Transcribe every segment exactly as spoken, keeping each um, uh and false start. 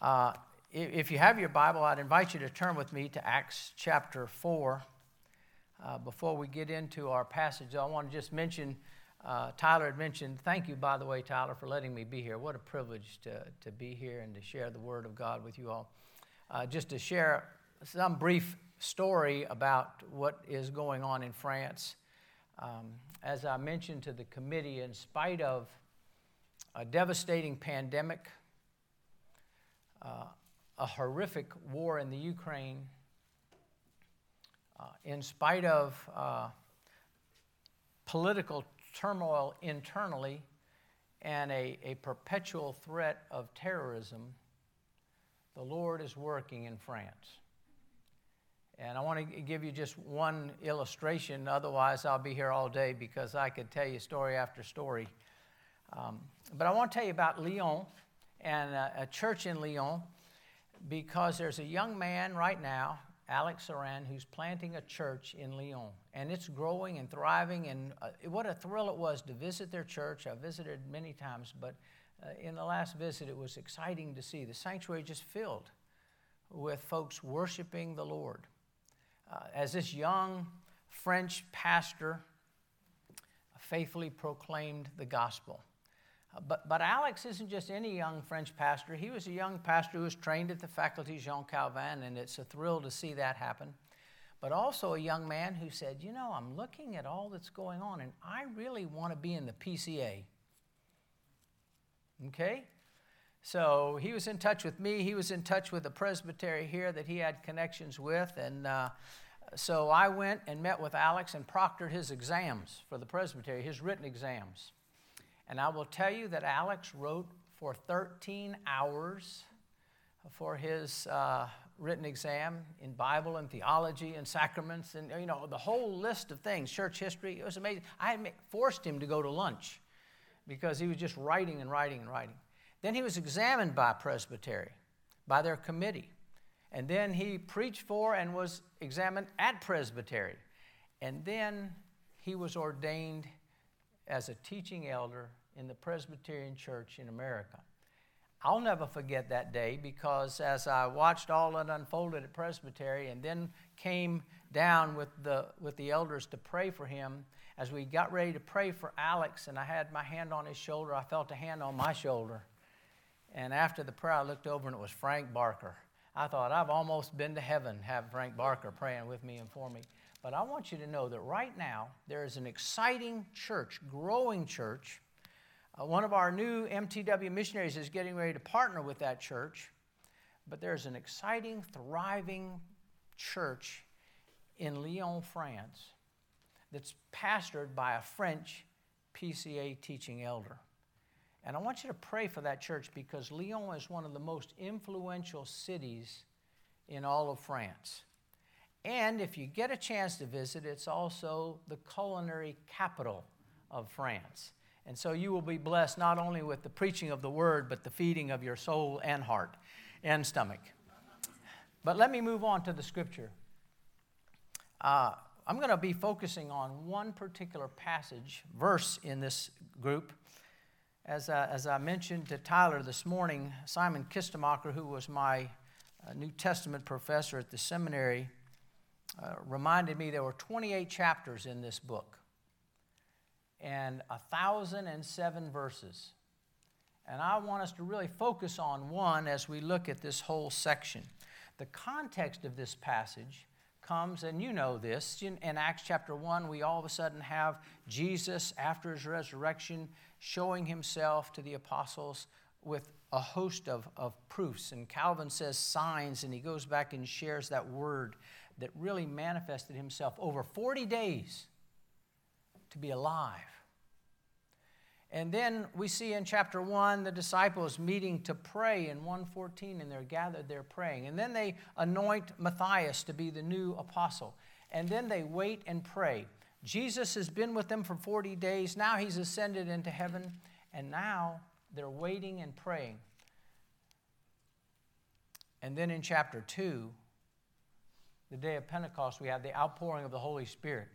Uh, if you have your Bible, I'd invite you to turn with me to Acts chapter four. Uh, before we get into our passage, I want to just mention, uh, Tyler had mentioned, thank you, by the way, Tyler, for letting me be here. What a privilege to, to be here and to share the Word of God with you all. Uh, just to share some brief story about what is going on in France. Um, as I mentioned to the committee, in spite of a devastating pandemic, uh, a horrific war in the Ukraine, Uh, in spite of uh, political turmoil internally and a, a perpetual threat of terrorism, the Lord is working in France. And I want to give you just one illustration, otherwise I'll be here all day because I could tell you story after story. Um, but I want to tell you about Lyon and a, a church in Lyon, because there's a young man right now, Alex Saran, who's planting a church in Lyon, and it's growing and thriving, and uh, what a thrill it was to visit their church. I visited many times, but uh, in the last visit, it was exciting to see. The sanctuary just filled with folks worshiping the Lord. Uh, as this young French pastor faithfully proclaimed the gospel. Uh, but, but Alex isn't just any young French pastor. He was a young pastor who was trained at the faculty of Jean Calvin, and it's a thrill to see that happen. But also a young man who said, you know, I'm looking at all that's going on, and I really want to be in the P C A. Okay? So he was in touch with me. He was in touch with a presbytery here that he had connections with, and uh, so I went and met with Alex and proctored his exams for the presbytery, his written exams. And I will tell you that Alex wrote for thirteen hours for his uh, written exam in Bible and theology and sacraments and, you know, the whole list of things, church history. It was amazing. I forced him to go to lunch because he was just writing and writing and writing. Then he was examined by presbytery, by their committee. And then he preached for and was examined at presbytery. And then he was ordained as a teaching elder in the Presbyterian Church in America. I'll never forget that day, because as I watched all that unfolded at Presbytery and then came down with the with the elders to pray for him, as we got ready to pray for Alex and I had my hand on his shoulder, I felt a hand on my shoulder. And after the prayer, I looked over and it was Frank Barker. I thought, I've almost been to heaven, have Frank Barker praying with me and for me. But I want you to know that right now there is an exciting church, growing church. Uh, one of our new M T W missionaries is getting ready to partner with that church. But there's an exciting, thriving church in Lyon, France, that's pastored by a French P C A teaching elder. And I want you to pray for that church, because Lyon is one of the most influential cities in all of France. And if you get a chance to visit, it's also the culinary capital of France. And so you will be blessed not only with the preaching of the word, but the feeding of your soul and heart and stomach. But let me move on to the scripture. Uh, I'm going to be focusing on one particular passage, verse in this group. As I, as I mentioned to Tyler this morning, Simon Kistemacher, who was my uh, New Testament professor at the seminary, Uh, reminded me there were twenty-eight chapters in this book and one thousand seven verses. And I want us to really focus on one as we look at this whole section. The context of this passage comes, and you know this, in, in Acts chapter one, we all of a sudden have Jesus, after his resurrection, showing himself to the apostles with a host of, of proofs. And Calvin says signs, and he goes back and shares that word that really manifested himself over forty days to be alive. And then we see in chapter one, the disciples meeting to pray in one fourteen, and they're gathered there praying. And then they anoint Matthias to be the new apostle. And then they wait and pray. Jesus has been with them for forty days. Now he's ascended into heaven. And now they're waiting and praying. And then in chapter two, the day of Pentecost, we have the outpouring of the Holy Spirit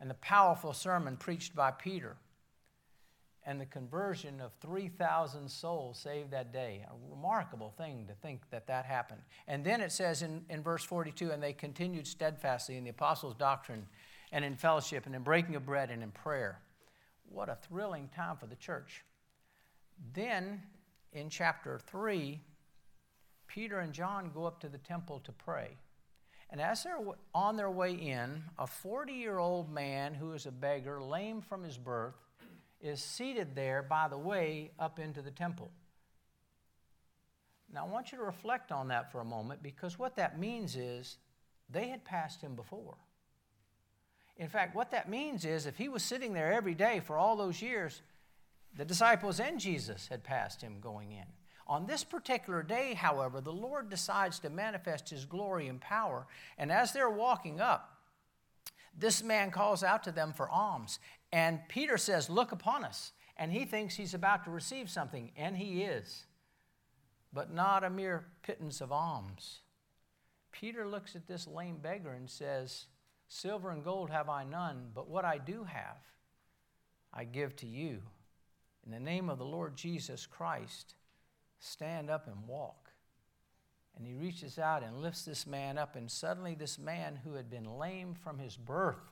and the powerful sermon preached by Peter. and the conversion of three thousand souls saved that day. A remarkable thing to think that that happened. And then it says in, in verse forty-two, and they continued steadfastly in the apostles' doctrine and in fellowship and in breaking of bread and in prayer. What a thrilling time for the church. Then in chapter three, Peter and John go up to the temple to pray. And as they're on their way in, a forty-year-old man who is a beggar, lame from his birth, is seated there by the way up into the temple. Now, I want you to reflect on that for a moment, because what that means is they had passed him before. In fact, what that means is if he was sitting there every day for all those years, the disciples and Jesus had passed him going in. On this particular day, however, the Lord decides to manifest his glory and power. And as they're walking up, this man calls out to them for alms. And Peter says, "Look upon us." And he thinks he's about to receive something. And he is. But not a mere pittance of alms. Peter looks at this lame beggar and says, "Silver and gold have I none, but what I do have, I give to you. In the name of the Lord Jesus Christ, stand up and walk." And he reaches out and lifts this man up, and suddenly this man who had been lame from his birth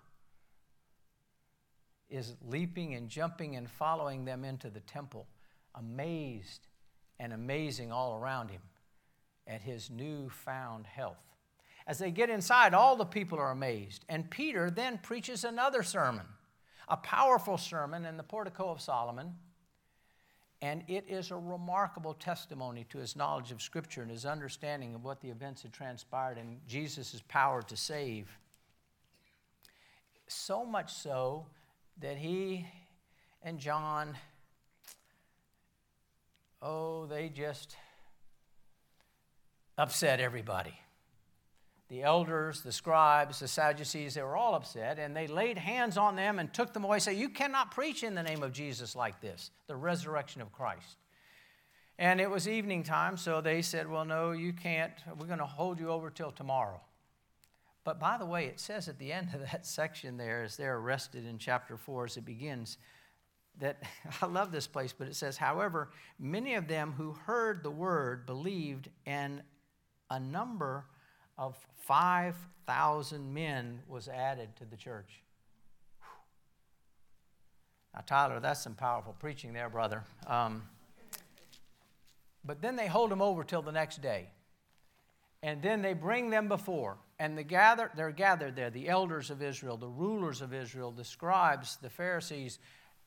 is leaping and jumping and following them into the temple, amazed and amazing all around him at his newfound health. As they get inside, all the people are amazed. And Peter then preaches another sermon, a powerful sermon in the portico of Solomon. And it is a remarkable testimony to his knowledge of Scripture and his understanding of what the events had transpired and Jesus' power to save. So much so that he and John, oh, they just upset everybody. The elders, the scribes, the Sadducees, they were all upset, and they laid hands on them and took them away, saying, "You cannot preach in the name of Jesus like this, the resurrection of Christ." And it was evening time, so they said, "Well, no, you can't. We're going to hold you over till tomorrow." But by the way, it says at the end of that section there, as they're arrested in chapter four as it begins, that I love this place, but it says, "However, many of them who heard the word believed, and a number of five thousand men was added to the church." Whew. Now, Tyler, that's some powerful preaching there, brother. Um, but then they hold them over till the next day. And then they bring them before. And they gather, they're gathered there, the elders of Israel, the rulers of Israel, the scribes, the Pharisees,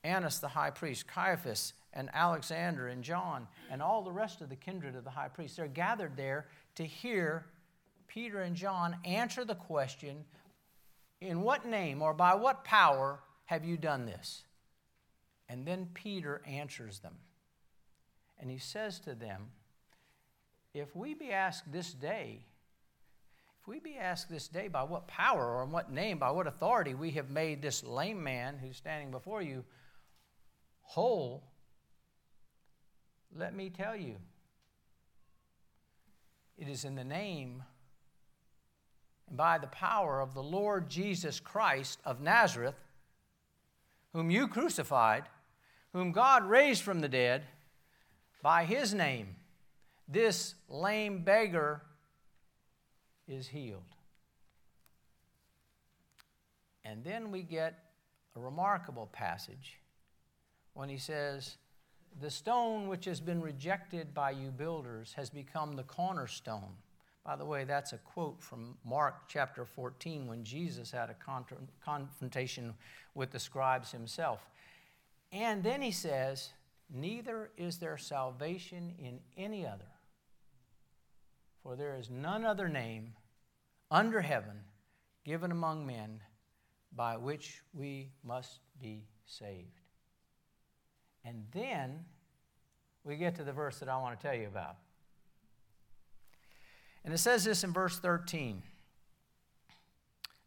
Annas the high priest, Caiaphas, and Alexander, and John, and all the rest of the kindred of the high priest. They're gathered there to hear Peter and John answer the question, "In what name or by what power have you done this?" And then Peter answers them. And he says to them, if we be asked this day, if we be asked this day by what power or in what name, by what authority we have made this lame man who's standing before you whole, let me tell you, it is in the name and by the power of the Lord Jesus Christ of Nazareth, whom you crucified, whom God raised from the dead. By his name, this lame beggar is healed. And then we get a remarkable passage when he says, "The stone which has been rejected by you builders has become the cornerstone." By the way, that's a quote from Mark chapter fourteen when Jesus had a contra- confrontation with the scribes himself. And then he says, "Neither is there salvation in any other, for there is none other name under heaven given among men by which we must be saved." And then we get to the verse that I want to tell you about. And it says this in verse thirteen.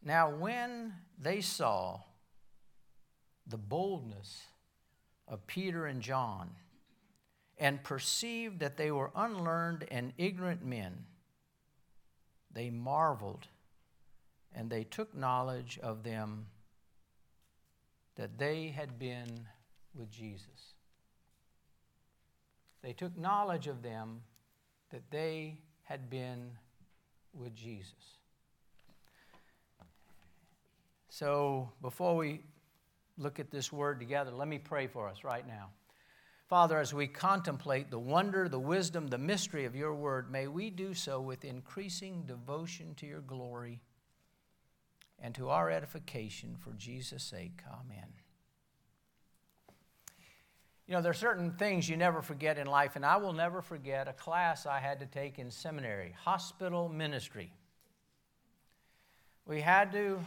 "Now when they saw the boldness of Peter and John and perceived that they were unlearned and ignorant men, they marveled and they took knowledge of them that they had been with Jesus. They took knowledge of them that they had been with Jesus. So before we look at this word together, let me pray for us right now. Father, as we contemplate the wonder, the wisdom, the mystery of your word, may we do so with increasing devotion to your glory and to our edification for Jesus' sake. Amen. You know, there are certain things you never forget in life, and I will never forget a class I had to take in seminary, hospital ministry. We had to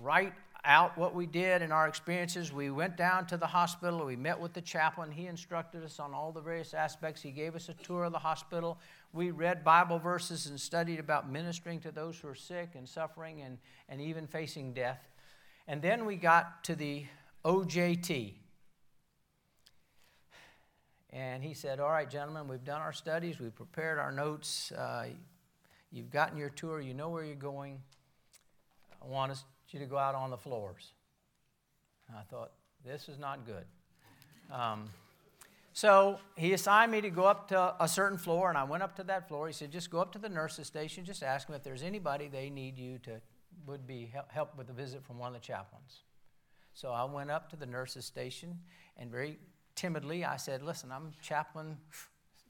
write out what we did and our experiences. We went down to the hospital. We met with the chaplain. He instructed us on all the various aspects. He gave us a tour of the hospital. We read Bible verses and studied about ministering to those who are sick and suffering and, and even facing death. And then we got to the O J T. And he said, all right, gentlemen, we've done our studies. We've prepared our notes. Uh, you've gotten your tour. You know where you're going. I want us, you to go out on the floors. And I thought, this is not good. Um, so he assigned me to go up to a certain floor, and I went up to that floor. He said, just go up to the nurses' station. Just ask them if there's anybody they need you to would be help, help with a visit from one of the chaplains. So I went up to the nurses' station, and very timidly, I said, listen, I'm Chaplain,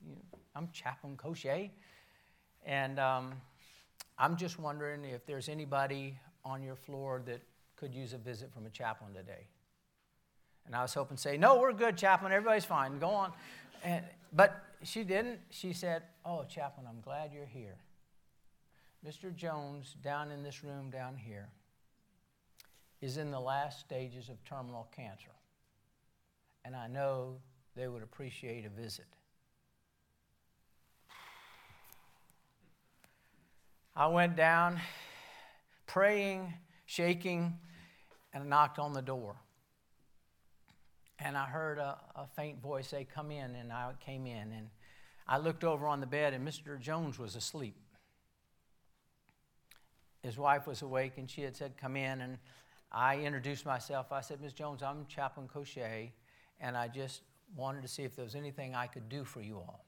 you know, I'm Chaplain Cochet, and um, I'm just wondering if there's anybody on your floor that could use a visit from a chaplain today. And I was hoping to say, no, we're good, Chaplain, everybody's fine, go on. And, but she didn't. She said, oh, Chaplain, I'm glad you're here. Mister Jones, down in this room down here, is in the last stages of terminal cancer. And I know they would appreciate a visit. I went down, praying, shaking, and I knocked on the door. And I heard a, a faint voice say, come in, and I came in. And I looked over on the bed, and Mister Jones was asleep. His wife was awake, and she had said, come in. And I introduced myself. I said, Miz Jones, I'm Chaplain Cochet. And I just wanted to see if there was anything I could do for you all.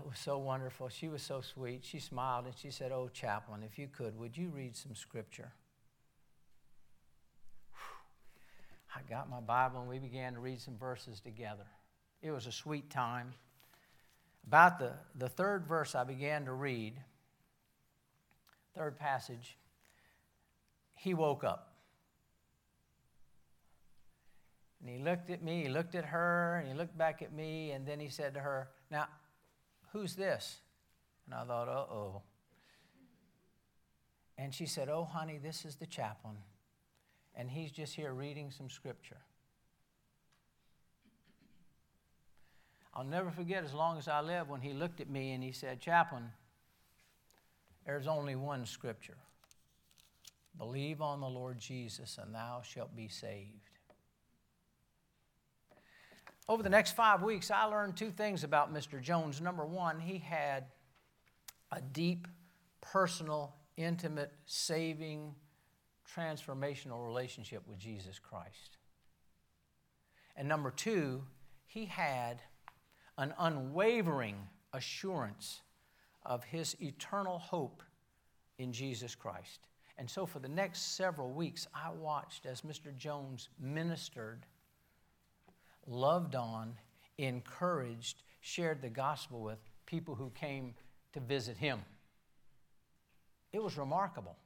It was so wonderful. She was so sweet. She smiled and she said, oh, Chaplain, if you could, would you read some scripture? Whew. I got my Bible and we began to read some verses together. It was a sweet time. About the, the third verse I began to read, third passage, he woke up. And he looked at me, he looked at her, and he looked back at me, and then he said to her, now, who's this? And I thought, uh-oh. And she said, oh, honey, this is the chaplain, and he's just here reading some scripture. I'll never forget as long as I live when he looked at me and he said, Chaplain, there's only one scripture. Believe on the Lord Jesus, and thou shalt be saved. Over the next five weeks, I learned two things about Mister Jones. Number one, he had a deep, personal, intimate, saving, transformational relationship with Jesus Christ. And number two, he had an unwavering assurance of his eternal hope in Jesus Christ. And so for the next several weeks, I watched as Mister Jones ministered, loved on, encouraged, shared the gospel with people who came to visit him. It was remarkable.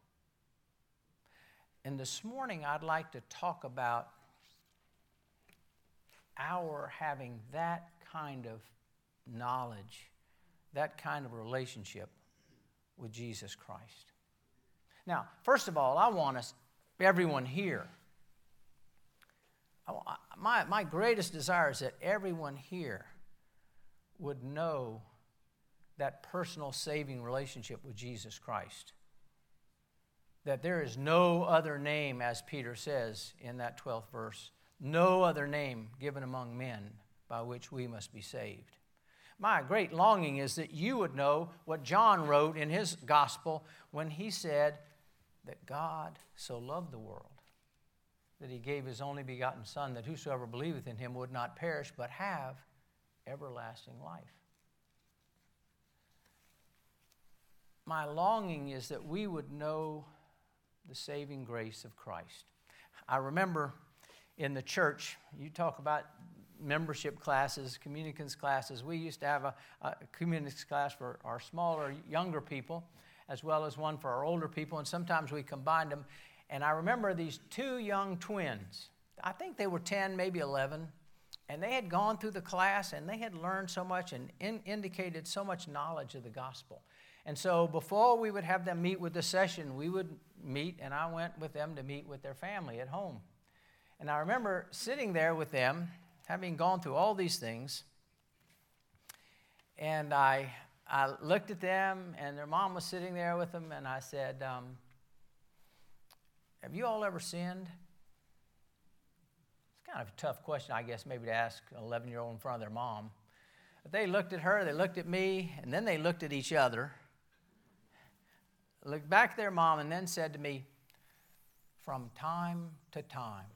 And this morning I'd like to talk about our having that kind of knowledge, that kind of relationship with Jesus Christ. Now, first of all, I want us, everyone here, My, my greatest desire is that everyone here would know that personal saving relationship with Jesus Christ. That there is no other name, as Peter says in that twelfth verse, no other name given among men by which we must be saved. My great longing is that you would know what John wrote in his gospel when he said that God so loved the world that he gave his only begotten Son, that whosoever believeth in him would not perish, but have everlasting life. My longing is that we would know the saving grace of Christ. I remember in the church, you talk about membership classes, communicants classes. We used to have a, a communicants class for our smaller, younger people, as well as one for our older people, and sometimes we combined them. And I remember these two young twins. I think they were ten, maybe eleven, and they had gone through the class, and they had learned so much and in, indicated so much knowledge of the gospel. And so before we would have them meet with the session, we would meet, and I went with them to meet with their family at home. And I remember sitting there with them, having gone through all these things, and I, I looked at them, and their mom was sitting there with them, and I said, um, have you all ever sinned? It's kind of a tough question, I guess, maybe to ask an eleven-year-old in front of their mom. But they looked at her, they looked at me, and then they looked at each other, looked back at their mom, and then said to me, from time to time.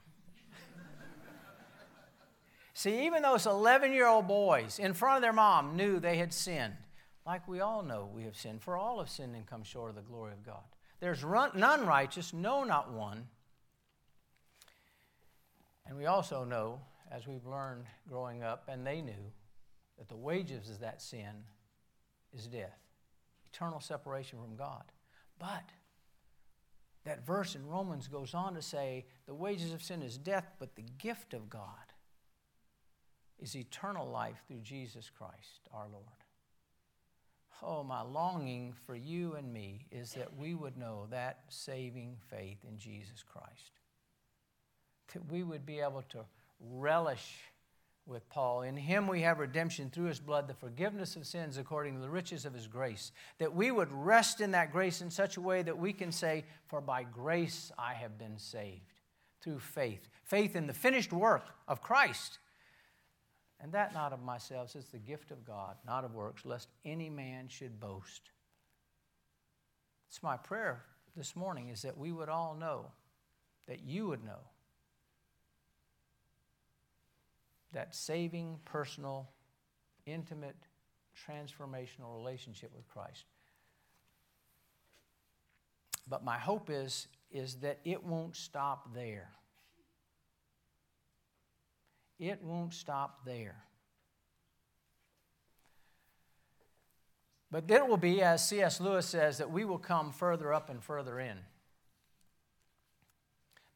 See, even those eleven-year-old boys in front of their mom knew they had sinned. Like we all know we have sinned, for all have sinned and come short of the glory of God. There's none righteous, no, not one. And we also know, as we've learned growing up, and they knew, that the wages of that sin is death, eternal separation from God. But that verse in Romans goes on to say, the wages of sin is death, but the gift of God is eternal life through Jesus Christ, our Lord. Oh, my longing for you and me is that we would know that saving faith in Jesus Christ. That we would be able to relish with Paul. In him we have redemption through his blood, the forgiveness of sins according to the riches of his grace. That we would rest in that grace in such a way that we can say, for by grace I have been saved through faith. Faith in the finished work of Christ. And that not of myself, it's the gift of God, not of works, lest any man should boast. It's my prayer this morning is that we would all know, that you would know, that saving, personal, intimate, transformational relationship with Christ. But my hope is, is that it won't stop there. It won't stop there. But it will be, as C S Lewis says, that we will come further up and further in.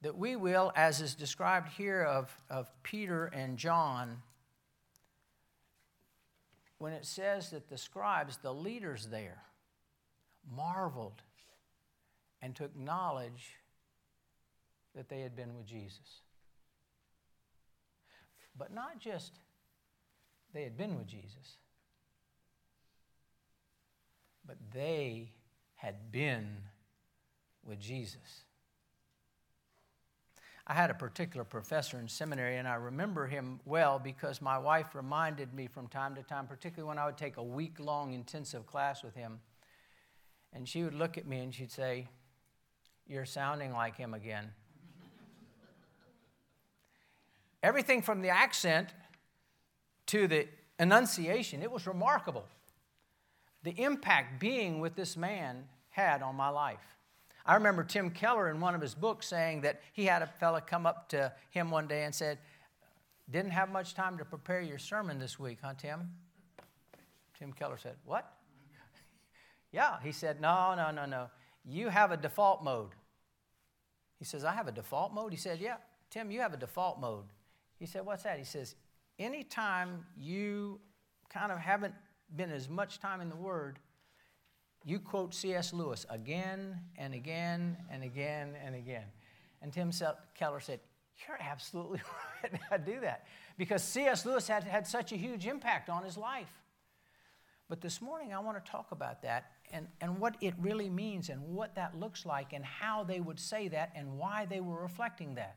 That we will, as is described here of, of Peter and John, when it says that the scribes, the leaders there, marveled and took knowledge that they had been with Jesus. But not just they had been with Jesus, but they had been with Jesus. I had a particular professor in seminary, and I remember him well because my wife reminded me from time to time, particularly when I would take a week-long intensive class with him, and she would look at me and she'd say, "You're sounding like him again." Everything from the accent to the enunciation, it was remarkable. The impact being with this man had on my life. I remember Tim Keller in one of his books saying that he had a fella come up to him one day and said, "Didn't have much time to prepare your sermon this week, huh, Tim?" Tim Keller said, "What?" "Yeah," he said, no, no, no, no. "You have a default mode." He says, "I have a default mode?" He said, "Yeah, Tim, you have a default mode." He said, "What's that?" He says, "Anytime you kind of haven't been as much time in the Word, you quote C S Lewis again and again and again and again." And Tim Keller said, "You're absolutely right. I do that." Because C S Lewis had, had such a huge impact on his life. But this morning I want to talk about that and, and what it really means and what that looks like and how they would say that and why they were reflecting that.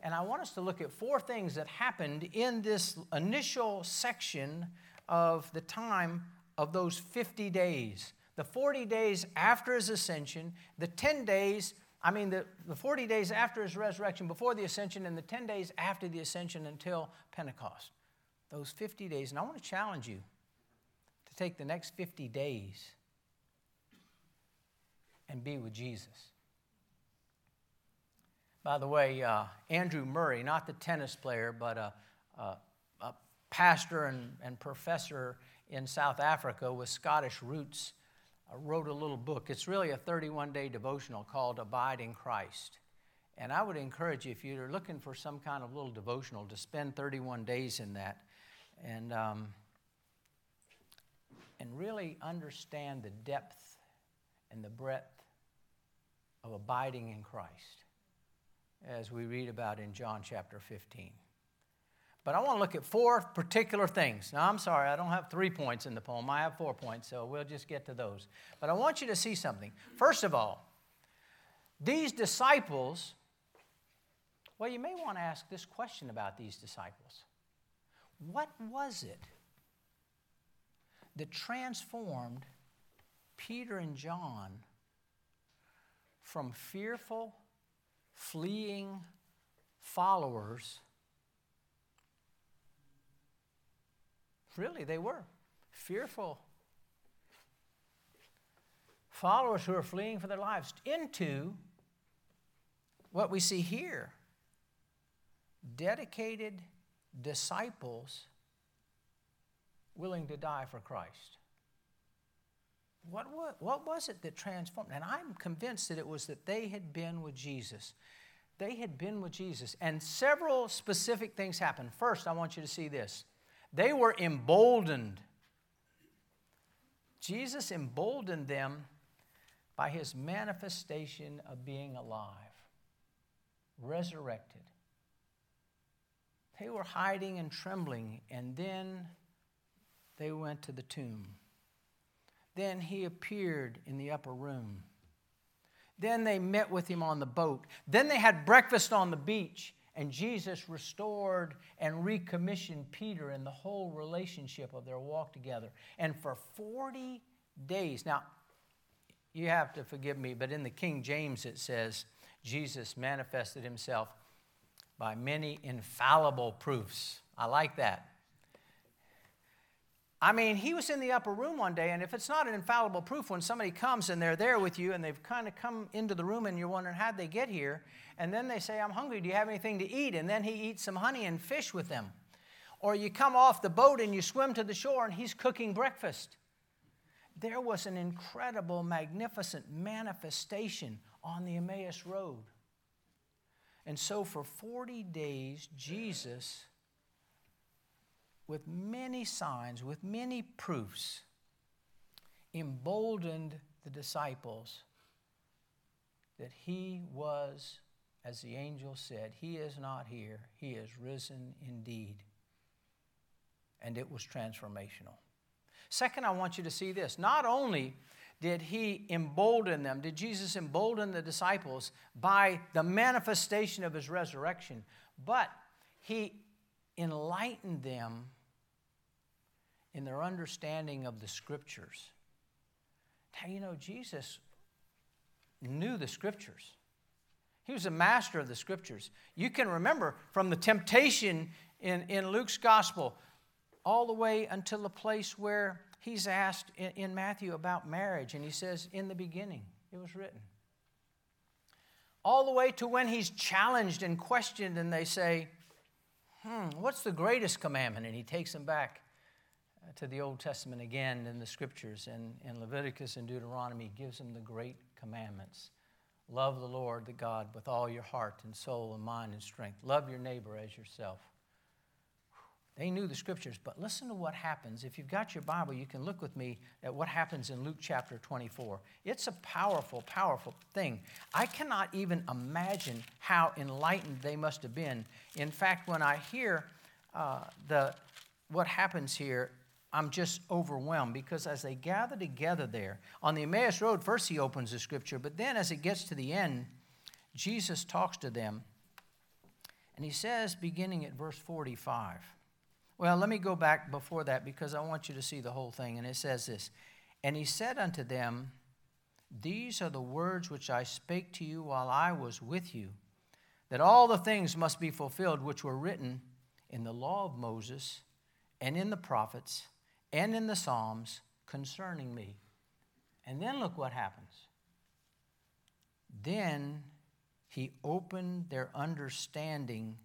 And I want us to look at four things that happened in this initial section of the time of those fifty days. The forty days after his ascension, the ten days I mean, the, the forty days after his resurrection, before the ascension, and the ten days after the ascension until Pentecost. Those fifty days. And I want to challenge you to take the next fifty days and be with Jesus. By the way, uh, Andrew Murray, not the tennis player, but a, a, a pastor and, and professor in South Africa with Scottish roots, I wrote a little book. It's really a thirty-one day devotional called Abide in Christ. And I would encourage you, if you're looking for some kind of little devotional, to spend thirty-one days in that and, um, and really understand the depth and the breadth of abiding in Christ, as we read about in John chapter fifteen. But I want to look at four particular things. Now, I'm sorry, I don't have three points in the poem. I have four points, so we'll just get to those. But I want you to see something. First of all, these disciples, well, you may want to ask this question about these disciples. What was it that transformed Peter and John from fearful, fleeing followers? Really, they were fearful followers who are fleeing for their lives into what we see here, dedicated disciples willing to die for Christ. What, what, what was it that transformed? And I'm convinced that it was that they had been with Jesus. They had been with Jesus. And several specific things happened. First, I want you to see this. They were emboldened. Jesus emboldened them by his manifestation of being alive, resurrected. They were hiding and trembling, and then they went to the tomb. Then he appeared in the upper room. Then they met with him on the boat. Then they had breakfast on the beach. And Jesus restored and recommissioned Peter in the whole relationship of their walk together. And for forty days, now, you have to forgive me, but in the King James it says, Jesus manifested himself by many infallible proofs. I like that. I mean, he was in the upper room one day, and if it's not an infallible proof, when somebody comes and they're there with you and they've kind of come into the room and you're wondering how they get here, and then they say, I'm hungry, do you have anything to eat? And then he eats some honey and fish with them. Or you come off the boat and you swim to the shore and he's cooking breakfast. There was an incredible, magnificent manifestation on the Emmaus Road. And so for forty days, Jesus, with many signs, with many proofs, emboldened the disciples that he was, as the angel said, he is not here, he is risen indeed. And it was transformational. Second, I want you to see this. Not only did he embolden them, did Jesus embolden the disciples by the manifestation of his resurrection, but he enlightened them in their understanding of the Scriptures. Now, you know, Jesus knew the Scriptures. He was a master of the Scriptures. You can remember from the temptation in, in Luke's Gospel all the way until the place where he's asked in, in Matthew about marriage, and he says, in the beginning it was written. All the way to when he's challenged and questioned, and they say, hmm, what's the greatest commandment? And he takes them back to the Old Testament again in the Scriptures, and in Leviticus and Deuteronomy gives them the great commandments. Love the Lord, the God, with all your heart and soul and mind and strength. Love your neighbor as yourself. They knew the Scriptures, but listen to what happens. If you've got your Bible, you can look with me at what happens in Luke chapter twenty-four. It's a powerful, powerful thing. I cannot even imagine how enlightened they must have been. In fact, when I hear uh, the what happens here, I'm just overwhelmed, because as they gather together there, on the Emmaus Road, first he opens the Scripture, but then as it gets to the end, Jesus talks to them, and he says, beginning at verse forty-five, well, let me go back before that because I want you to see the whole thing. And it says this, and he said unto them, These are the words which I spake to you while I was with you, that all the things must be fulfilled which were written in the law of Moses and in the prophets and in the Psalms concerning me. And then look what happens. Then he opened their understanding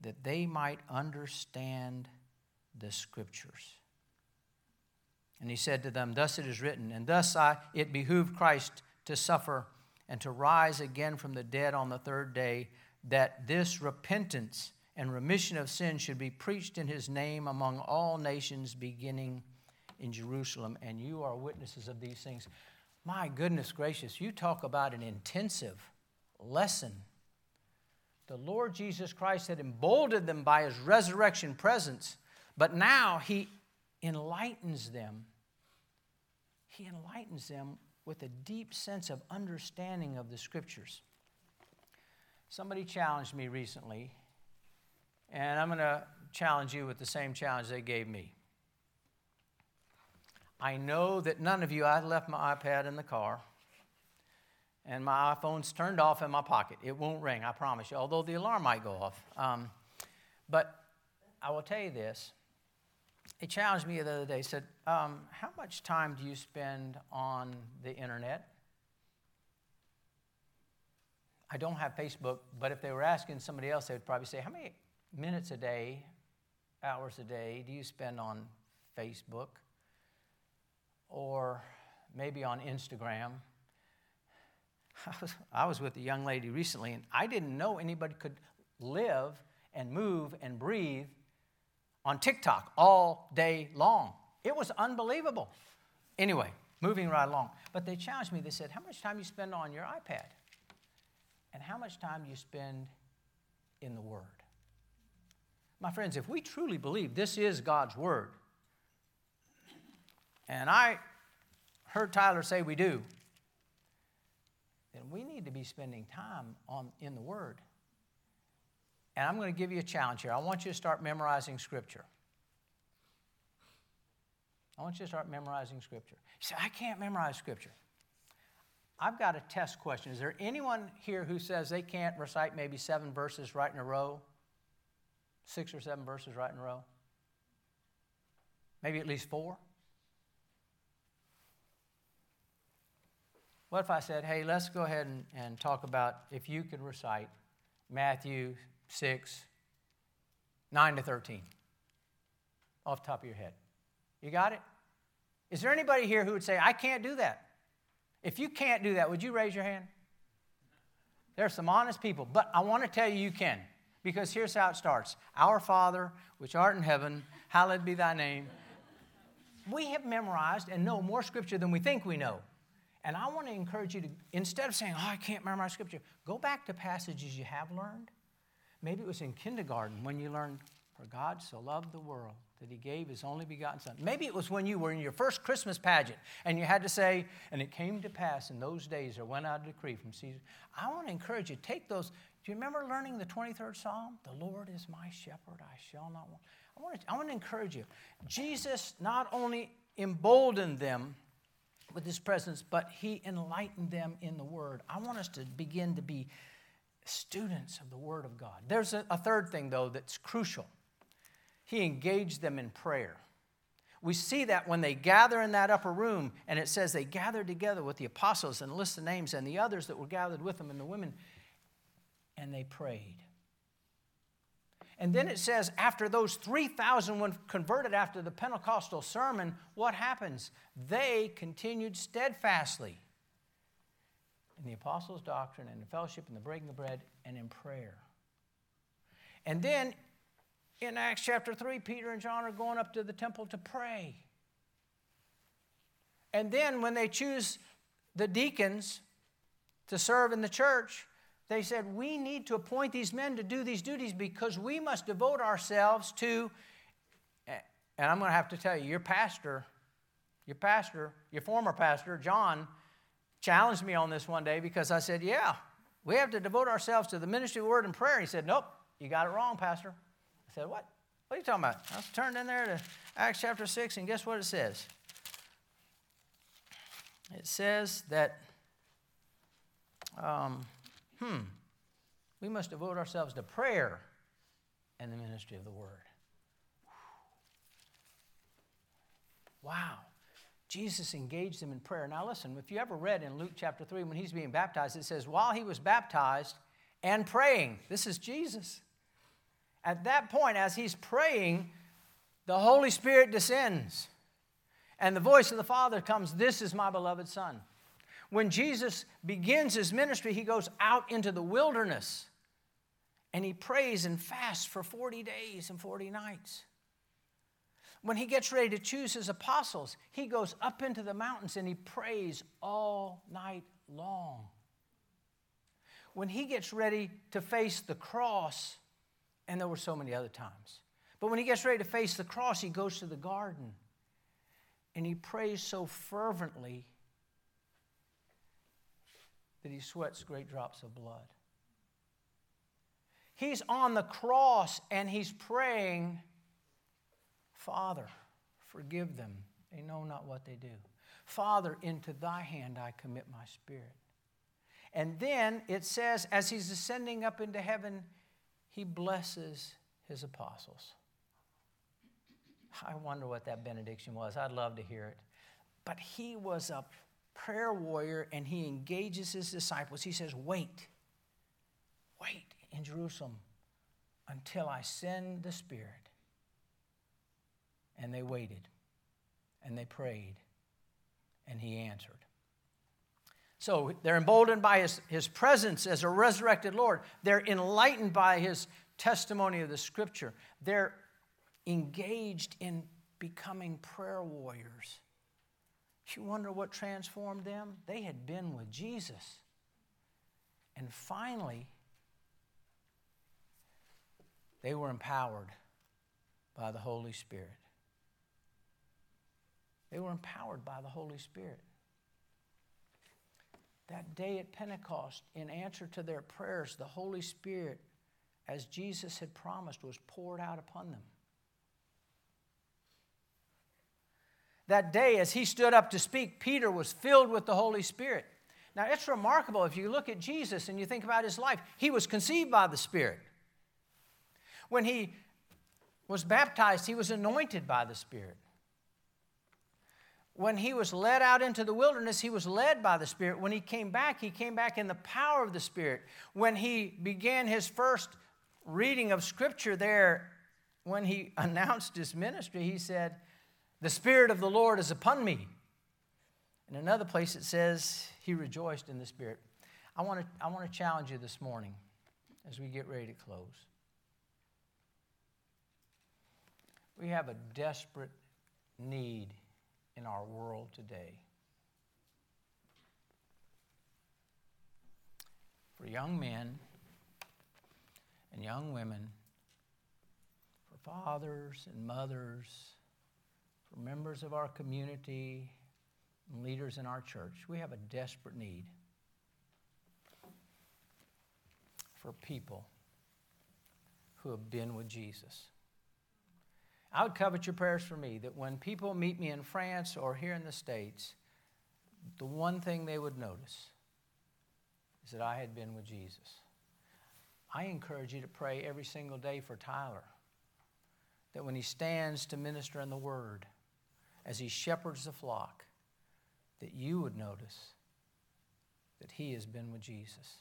that they might understand the Scriptures. And he said to them, thus it is written, and thus I, it behooved Christ to suffer and to rise again from the dead on the third day, that this repentance and remission of sin should be preached in his name among all nations, beginning in Jerusalem. And you are witnesses of these things. My goodness gracious, you talk about an intensive lesson. The Lord Jesus Christ had emboldened them by his resurrection presence, but now he enlightens them. He enlightens them with a deep sense of understanding of the Scriptures. Somebody challenged me recently, and I'm going to challenge you with the same challenge they gave me. I know that none of you, I left my iPad in the car, and my iPhone's turned off in my pocket. It won't ring, I promise you, although the alarm might go off. Um, but I will tell you this. He challenged me the other day. He said, um, how much time do you spend on the internet? I don't have Facebook, but if they were asking somebody else, they would probably say, how many minutes a day, hours a day do you spend on Facebook? Or maybe on Instagram? I was, I was with a young lady recently, and I didn't know anybody could live and move and breathe on TikTok all day long. It was unbelievable. Anyway, moving right along. But they challenged me. They said, how much time you spend on your iPad? And how much time you spend in the Word? My friends, if we truly believe this is God's Word, and I heard Tyler say we do, then we need to be spending time on in the Word. And I'm going to give you a challenge here. I want you to start memorizing Scripture. I want you to start memorizing Scripture. You say, I can't memorize Scripture. I've got a test question. Is there anyone here who says they can't recite maybe seven verses right in a row? Six or seven verses right in a row? Maybe at least four? What if I said, hey, let's go ahead and, and talk about if you could recite Matthew six, nine to thirteen, off the top of your head. You got it? Is there anybody here who would say, I can't do that? If you can't do that, would you raise your hand? There's some honest people, but I want to tell you you can, because here's how it starts. Our Father, which art in heaven, hallowed be thy name. We have memorized and know more Scripture than we think we know. And I want to encourage you to, instead of saying, oh, I can't memorize Scripture, go back to passages you have learned. Maybe it was in kindergarten when you learned, for God so loved the world that he gave his only begotten Son. Maybe it was when you were in your first Christmas pageant and you had to say, and it came to pass in those days there went out a decree from Caesar. I want to encourage you, take those. Do you remember learning the twenty-third Psalm? The Lord is my shepherd, I shall not want. I want to, I want to encourage you. Jesus not only emboldened them with his presence, but he enlightened them in the Word. I want us to begin to be students of the Word of God. There's a, a third thing, though, that's crucial. He engaged them in prayer. We see that when they gather in that upper room, and it says they gathered together with the apostles and lists the names and the others that were gathered with them and the women, and they prayed. And then it says after those three thousand were converted after the Pentecostal sermon, what happens? They continued steadfastly in the apostles' doctrine and the fellowship and the breaking of bread and in prayer. And then in Acts chapter three, Peter and John are going up to the temple to pray. And then when they choose the deacons to serve in the church, they said, we need to appoint these men to do these duties because we must devote ourselves to, and I'm going to have to tell you, your pastor, your pastor, your former pastor, John, challenged me on this one day because I said, yeah, we have to devote ourselves to the ministry of the word and prayer. He said, nope, you got it wrong, Pastor. I said, what? What are you talking about? I turned in there to Acts chapter six, and guess what it says? it says that um, hmm, we must devote ourselves to prayer and the ministry of the word. Wow. Jesus engaged them in prayer. Now listen, if you ever read in Luke chapter three, when he's being baptized, it says, while he was baptized and praying, this is Jesus. At that point, as he's praying, the Holy Spirit descends. And the voice of the Father comes, this is my beloved Son. When Jesus begins his ministry, he goes out into the wilderness. And he prays and fasts for forty days and forty nights. When he gets ready to choose his apostles, he goes up into the mountains and he prays all night long. When he gets ready to face the cross, and there were so many other times, but when he gets ready to face the cross, he goes to the garden and he prays so fervently that he sweats great drops of blood. He's on the cross and he's praying, Father, forgive them. They know not what they do. Father, into thy hand I commit my spirit. And then it says, as he's ascending up into heaven, he blesses his apostles. I wonder what that benediction was. I'd love to hear it. But he was a prayer warrior, and he engages his disciples. He says, wait, wait in Jerusalem until I send the Spirit. And they waited, and they prayed, and he answered. So they're emboldened by his, his presence as a resurrected Lord. They're enlightened by his testimony of the Scripture. They're engaged in becoming prayer warriors. You wonder what transformed them? They had been with Jesus. And finally, they were empowered by the Holy Spirit. They were empowered by the Holy Spirit. That day at Pentecost, in answer to their prayers, the Holy Spirit, as Jesus had promised, was poured out upon them. That day, as he stood up to speak, Peter was filled with the Holy Spirit. Now, it's remarkable if you look at Jesus and you think about his life. He was conceived by the Spirit. When he was baptized, he was anointed by the Spirit. When he was led out into the wilderness, he was led by the Spirit. When he came back, he came back in the power of the Spirit. When he began his first reading of Scripture there, when he announced his ministry, he said, the Spirit of the Lord is upon me. In another place it says, he rejoiced in the Spirit. I want to, I want to challenge you this morning as we get ready to close. We have a desperate need in our world today for young men and young women, for fathers and mothers, for members of our community and leaders in our church. We have a desperate need for people who have been with Jesus. I would covet your prayers for me, that when people meet me in France or here in the States, the one thing they would notice is that I had been with Jesus. I encourage you to pray every single day for Tyler, that when he stands to minister in the Word, as he shepherds the flock, that you would notice that he has been with Jesus.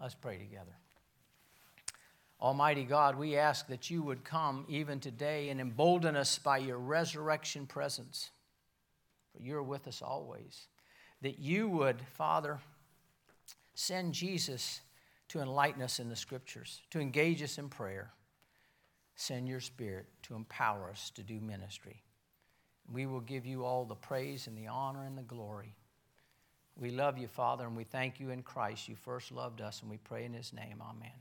Let's pray together. Almighty God, we ask that you would come even today and embolden us by your resurrection presence, for you're with us always. That you would, Father, send Jesus to enlighten us in the Scriptures, to engage us in prayer. Send your Spirit to empower us to do ministry. We will give you all the praise and the honor and the glory. We love you, Father, and we thank you in Christ. You first loved us, and we pray in his name. Amen.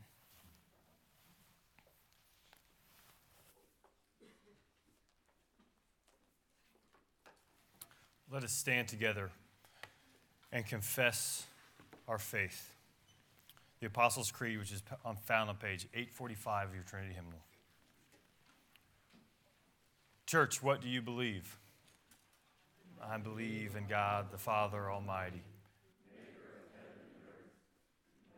Let us stand together and confess our faith. The Apostles' Creed, which is found on page eight forty-five of your Trinity Hymnal. Church, what do you believe? I believe in God, the Father Almighty,